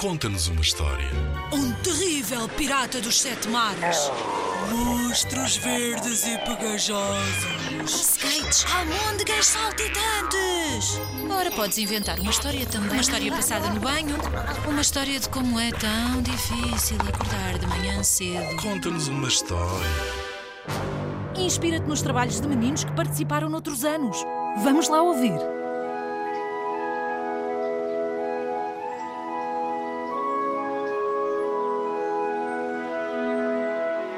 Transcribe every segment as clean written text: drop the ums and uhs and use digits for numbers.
conta-nos uma história. Um terrível pirata dos sete mares. Monstros verdes e pegajosos. Skates, almôndegas saltitantes. Ora, podes inventar uma história também. Uma história passada no banho. Uma história de como é tão difícil acordar de manhã cedo. Conta-nos uma história. Inspira-te nos trabalhos de meninos que participaram noutros anos. Vamos lá ouvir.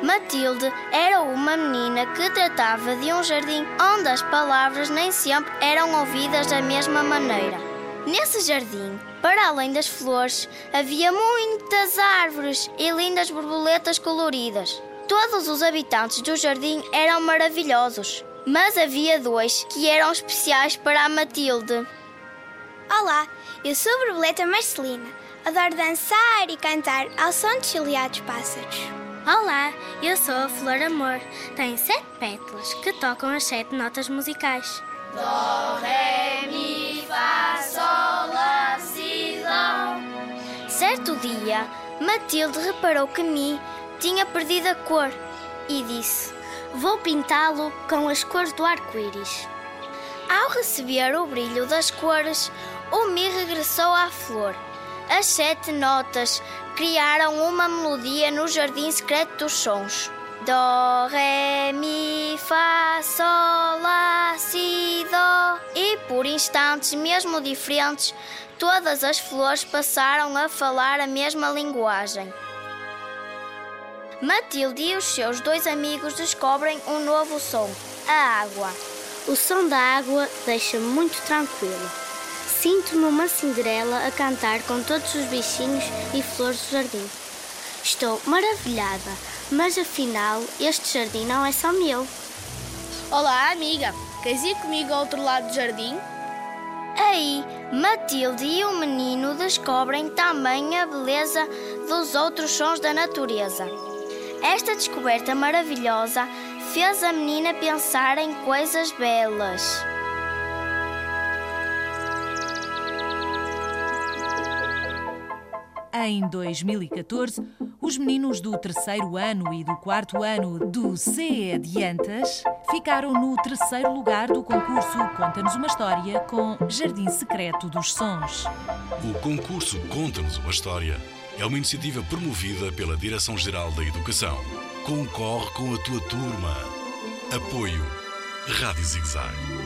Matilde era uma menina que tratava de um jardim onde as palavras nem sempre eram ouvidas da mesma maneira. Nesse jardim, para além das flores, havia muitas árvores e lindas borboletas coloridas. Todos os habitantes do jardim eram maravilhosos, mas havia dois que eram especiais para a Matilde. Olá, eu sou a borboleta Marcelina. Adoro dançar e cantar ao som de chilreados pássaros. Olá, eu sou a flor amor. Tenho 7 pétalas que tocam as 7 notas musicais. Dó, ré, mi, fá, sol, lá, si, lá. Certo dia, Matilde reparou que mi tinha perdido a cor e disse: vou pintá-lo com as cores do arco-íris. Ao receber o brilho das cores, o mi regressou à flor. As 7 notas criaram uma melodia no Jardim Secreto dos Sons. Dó, ré, mi, fá, sol, lá, si, dó. E por instantes, mesmo diferentes, todas as flores passaram a falar a mesma linguagem. Matilde e os seus 2 amigos descobrem um novo som, a água. O som da água deixa-me muito tranquilo. Sinto-me uma Cinderela a cantar com todos os bichinhos e flores do jardim. Estou maravilhada, mas afinal este jardim não é só meu. Olá, amiga, queres ir comigo ao outro lado do jardim? Aí, Matilde e o menino descobrem também a beleza dos outros sons da natureza. Esta descoberta maravilhosa fez a menina pensar em coisas belas. Em 2014, os meninos do 3º ano e do 4º ano do CE de Antas ficaram no 3º lugar do concurso Conta-nos uma História com Jardim Secreto dos Sons. O concurso Conta-nos uma História é uma iniciativa promovida pela Direção-Geral da Educação. Concorre com a tua turma. Apoio Rádio Zigzag.